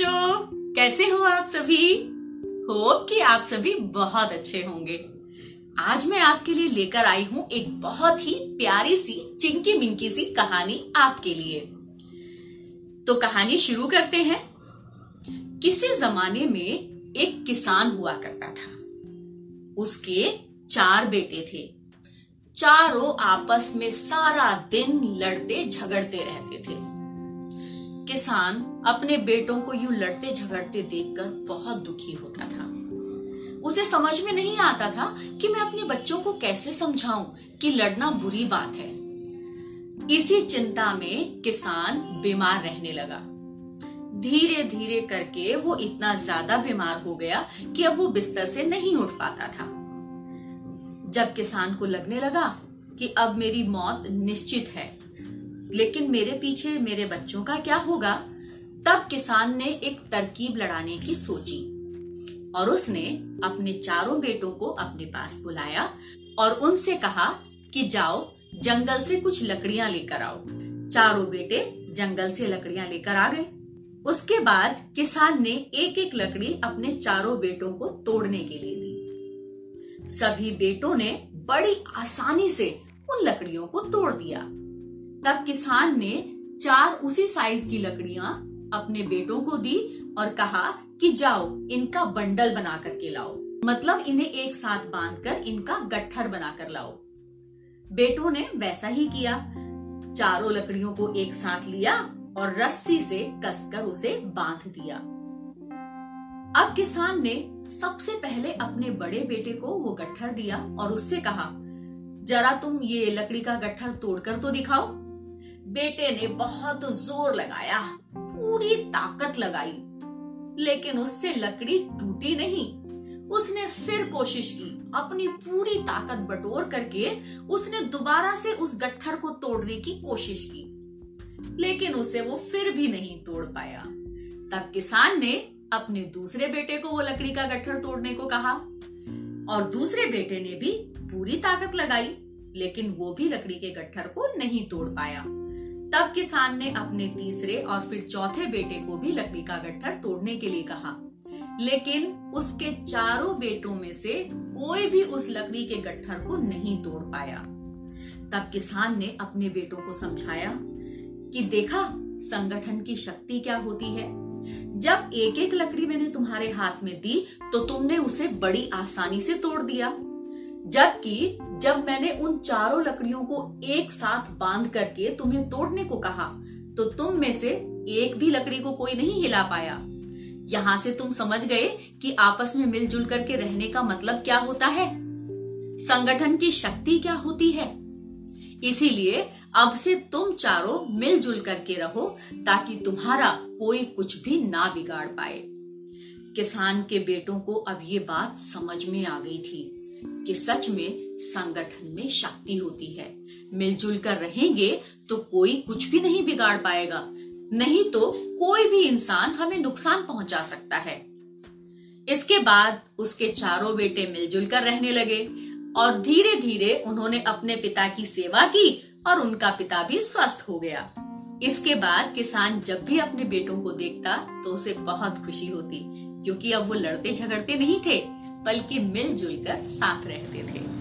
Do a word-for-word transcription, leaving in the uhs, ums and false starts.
बच्चों, कैसे हो आप सभी? होप कि आप सभी बहुत अच्छे होंगे। आज मैं आपके लिए लेकर आई हूँ एक बहुत ही प्यारी सी चिंकी मिंकी सी कहानी आपके लिए। तो कहानी शुरू करते हैं। किसी जमाने में एक किसान हुआ करता था। उसके चार बेटे थे। चारों आपस में सारा दिन लड़ते झगड़ते रहते थे। किसान अपने बेटों को यूं लड़ते झगड़ते देखकर बहुत दुखी होता था। उसे समझ में नहीं आता था कि मैं अपने बच्चों को कैसे समझाऊं कि लड़ना बुरी बात है। इसी चिंता में किसान बीमार रहने लगा। धीरे धीरे करके वो इतना ज्यादा बीमार हो गया कि अब वो बिस्तर से नहीं उठ पाता था। जब किसान को लगने लगा कि अब मेरी मौत निश्चित है, लेकिन मेरे पीछे मेरे बच्चों का क्या होगा, तब किसान ने एक तरकीब लड़ाने की सोची और उसने अपने चारों बेटों को अपने पास बुलाया और उनसे कहा कि जाओ जंगल से कुछ लकड़ियां लेकर आओ। चारों बेटे जंगल से लकड़ियां लेकर आ गए। उसके बाद किसान ने एक एक लकड़ी अपने चारों बेटों को तोड़ने के लिए दी। सभी बेटों ने बड़ी आसानी से उन लकड़ियों को तोड़ दिया। तब किसान ने चार उसी साइज की लकड़ियां अपने बेटों को दी और कहा कि जाओ इनका बंडल बना करके लाओ, मतलब इन्हें एक साथ बांधकर इनका गट्ठर बनाकर लाओ। बेटों ने वैसा ही किया। चारों लकड़ियों को एक साथ लिया और रस्सी से कसकर उसे बांध दिया। अब किसान ने सबसे पहले अपने बड़े बेटे को वो गट्ठर दिया और उससे कहा, जरा तुम ये लकड़ी का गट्ठर तोड़कर तो दिखाओ। बेटे ने बहुत जोर लगाया, पूरी ताकत लगाई, लेकिन उससे लकड़ी टूटी नहीं। उसने फिर कोशिश की। अपनी पूरी ताकत बटोर करके उसने दोबारा से उस गट्ठर को तोड़ने की कोशिश की, लेकिन उसे वो फिर भी नहीं तोड़ पाया। तब किसान ने अपने दूसरे बेटे को वो लकड़ी का गट्ठर तोड़ने को कहा और दूसरे बेटे ने भी पूरी ताकत लगाई, लेकिन वो भी लकड़ी के गट्ठर को नहीं तोड़ पाया। तब किसान ने अपने तीसरे और फिर चौथे बेटे को भी लकड़ी का गट्ठर तोड़ने के लिए कहा, लेकिन उसके चारों बेटों में से कोई भी उस लकड़ी के गट्ठर को नहीं तोड़ पाया। तब किसान ने अपने बेटों को समझाया कि देखा संगठन की शक्ति क्या होती है। जब एक एक लकड़ी मैंने तुम्हारे हाथ में दी तो तुमने उसे बड़ी आसानी से तोड़ दिया, जबकि जब मैंने उन चारों लकड़ियों को एक साथ बांध करके तुम्हें तोड़ने को कहा तो तुम में से एक भी लकड़ी को कोई नहीं हिला पाया। यहाँ से तुम समझ गए कि आपस में मिलजुल करके रहने का मतलब क्या होता है, संगठन की शक्ति क्या होती है। इसीलिए अब से तुम चारों मिलजुल करके रहो ताकि तुम्हारा कोई कुछ भी ना बिगाड़ पाए। किसान के बेटों को अब ये बात समझ में आ गई थी कि सच में संगठन में शक्ति होती है। मिलजुल कर रहेंगे तो कोई कुछ भी नहीं बिगाड़ पाएगा, नहीं तो कोई भी इंसान हमें नुकसान पहुंचा सकता है। इसके बाद उसके चारों बेटे मिलजुल कर रहने लगे और धीरे धीरे उन्होंने अपने पिता की सेवा की और उनका पिता भी स्वस्थ हो गया। इसके बाद किसान जब भी अपने बेटों को देखता तो उसे बहुत खुशी होती, क्योंकि अब वो लड़ते झगड़ते नहीं थे बल्कि मिलजुल कर साथ रहते थे।